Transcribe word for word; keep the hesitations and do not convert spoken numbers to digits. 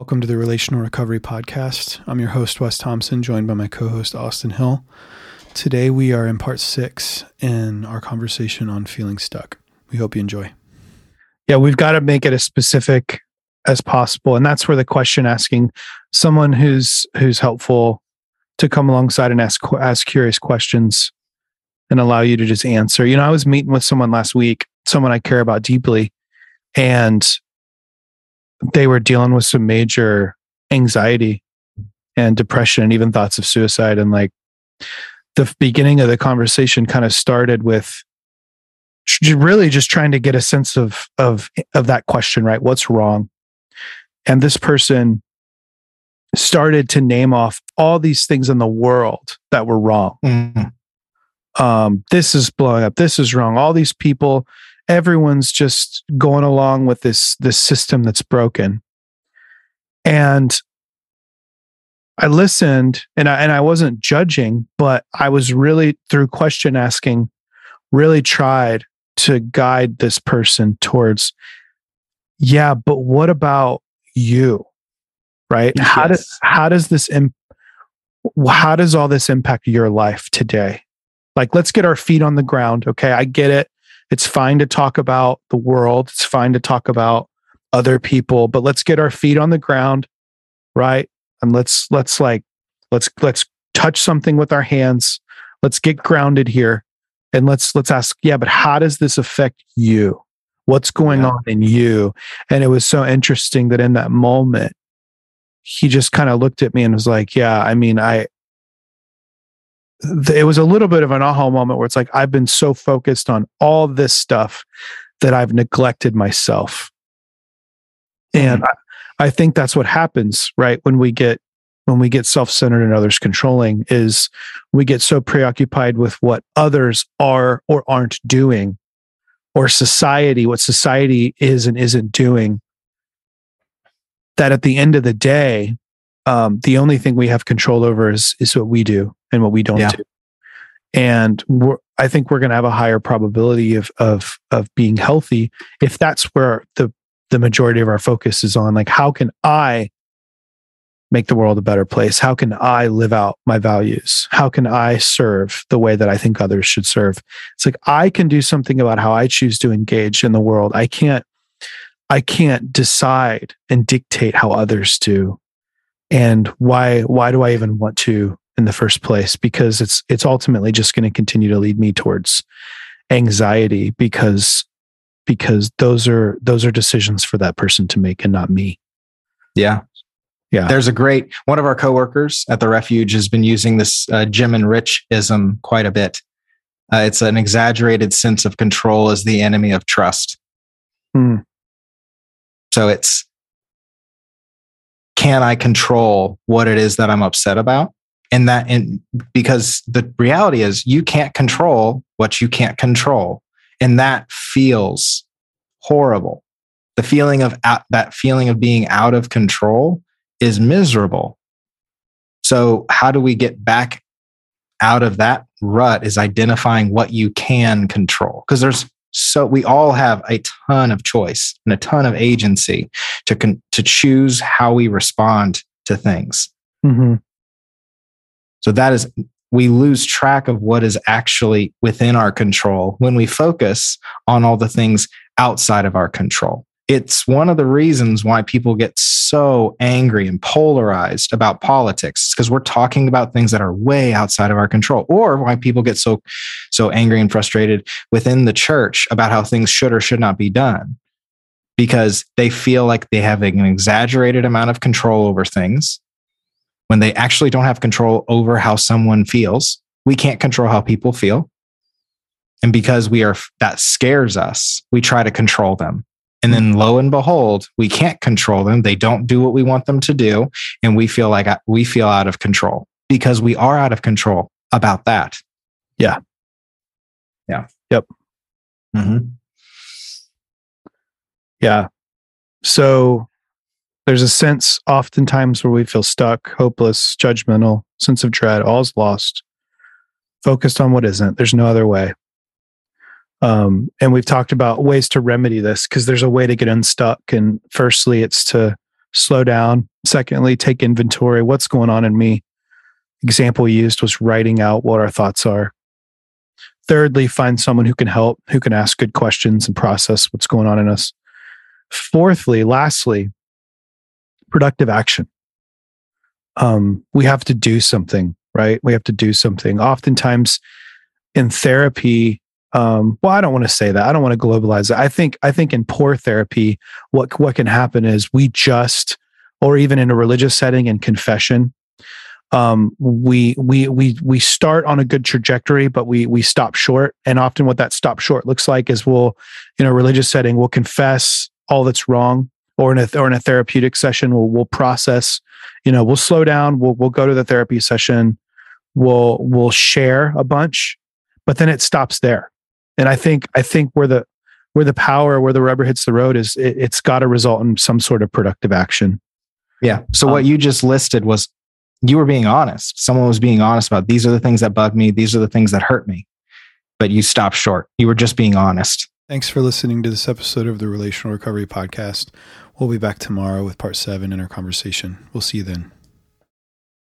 Welcome to the Relational Recovery Podcast. I'm your host, Wes Thompson, joined by my co-host, Austin Hill. Today we are in part six in our conversation on feeling stuck. We hope you enjoy. Yeah, we've got to make it as specific as possible. And that's where the question asking someone who's who's helpful to come alongside and ask, ask curious questions and allow you to just answer. You know, I was meeting with someone last week, someone I care about deeply, and they were dealing with some major anxiety and depression and even thoughts of suicide. And like the beginning of the conversation kind of started with really just trying to get a sense of, of, of that question, right? What's wrong? And this person started to name off all these things in the world that were wrong. Mm-hmm. Um, this is blowing up. This is wrong. All these people, everyone's just going along with this, this system that's broken. And I listened and I, and I wasn't judging, but I was really, through question asking, really tried to guide this person towards, yeah, but what about you? Right? Yes. How does, how does this, imp- how does all this impact your life today? Like, let's get our feet on the ground. Okay. I get it. It's fine to talk about the world. It's fine to talk about other people, but let's get our feet on the ground, right? And let's let's like let's let's touch something with our hands. Let's get grounded here, and let's let's ask, yeah, but how does this affect you? What's going yeah. on in you? And it was so interesting that in that moment, he just kind of looked at me and was like, yeah, I mean, I. It was a little bit of an aha moment where it's like, I've been so focused on all this stuff that I've neglected myself. And I, I think that's what happens, right? When we get, when we get self-centered and others controlling, is we get so preoccupied with what others are or aren't doing, or society, what society is and isn't doing, that at the end of the day, um, the only thing we have control over is, is what we do. And what we don't yeah. do, and we're, I think we're going to have a higher probability of of of being healthy if that's where the the majority of our focus is on. Like, how can I make the world a better place? How can I live out my values? How can I serve the way that I think others should serve? It's like, I can do something about how I choose to engage in the world. I can't I can't decide and dictate how others do, and why why do I even want to? In the first place, because it's it's ultimately just going to continue to lead me towards anxiety, because because those are those are decisions for that person to make and not me. Yeah. Yeah. There's a great, one of our coworkers at the refuge has been using this uh, Jim and Rich-ism quite a bit. Uh, it's an exaggerated sense of control is the enemy of trust. Hmm. So it's, can I control what it is that I'm upset about? And that, and because the reality is you can't control what you can't control. And that feels horrible. The feeling of out, that feeling of being out of control is miserable. So how do we get back out of that rut is identifying what you can control. Because there's so we all have a ton of choice and a ton of agency to con- to choose how we respond to things. Mm-hmm. So that is, we lose track of what is actually within our control when we focus on all the things outside of our control. It's one of the reasons why people get so angry and polarized about politics, because we're talking about things that are way outside of our control, or why people get so, so angry and frustrated within the church about how things should or should not be done, because they feel like they have an exaggerated amount of control over things, when they actually don't have control over how someone feels. We can't control how people feel. And because we are, that scares us, we try to control them. And then lo and behold, we can't control them. They don't do what we want them to do. And we feel like we feel out of control because we are out of control about that. Yeah. Yeah. Yep. Mm-hmm. Yeah. So there's a sense oftentimes where we feel stuck, hopeless, judgmental, sense of dread, all's lost, focused on what isn't. There's no other way. Um, and we've talked about ways to remedy this, because there's a way to get unstuck. And firstly, it's to slow down. Secondly, take inventory. What's going on in me? Example used was writing out what our thoughts are. Thirdly, find someone who can help, who can ask good questions and process what's going on in us. Fourthly, lastly, productive action. Um, we have to do something, right? We have to do something. Oftentimes in therapy, um, well, I don't want to say that. I don't want to globalize it. I think, I think in poor therapy, what, what can happen is we just, or even in a religious setting and confession, um, we, we, we, we start on a good trajectory, but we, we stop short. And often what that stop short looks like is we'll, in a religious setting, we'll confess all that's wrong. Or in a or in a therapeutic session, we'll we'll process, you know, we'll slow down, we'll we'll go to the therapy session, we'll we'll share a bunch, but then it stops there. And I think I think where the where the power where the rubber hits the road is it, it's got to result in some sort of productive action. Yeah. So um, what you just listed was you were being honest. Someone was being honest about these are the things that bug me, these are the things that hurt me, but you stopped short. You were just being honest. Thanks for listening to this episode of the Relational Recovery Podcast. We'll be back tomorrow with part seven in our conversation. We'll see you then.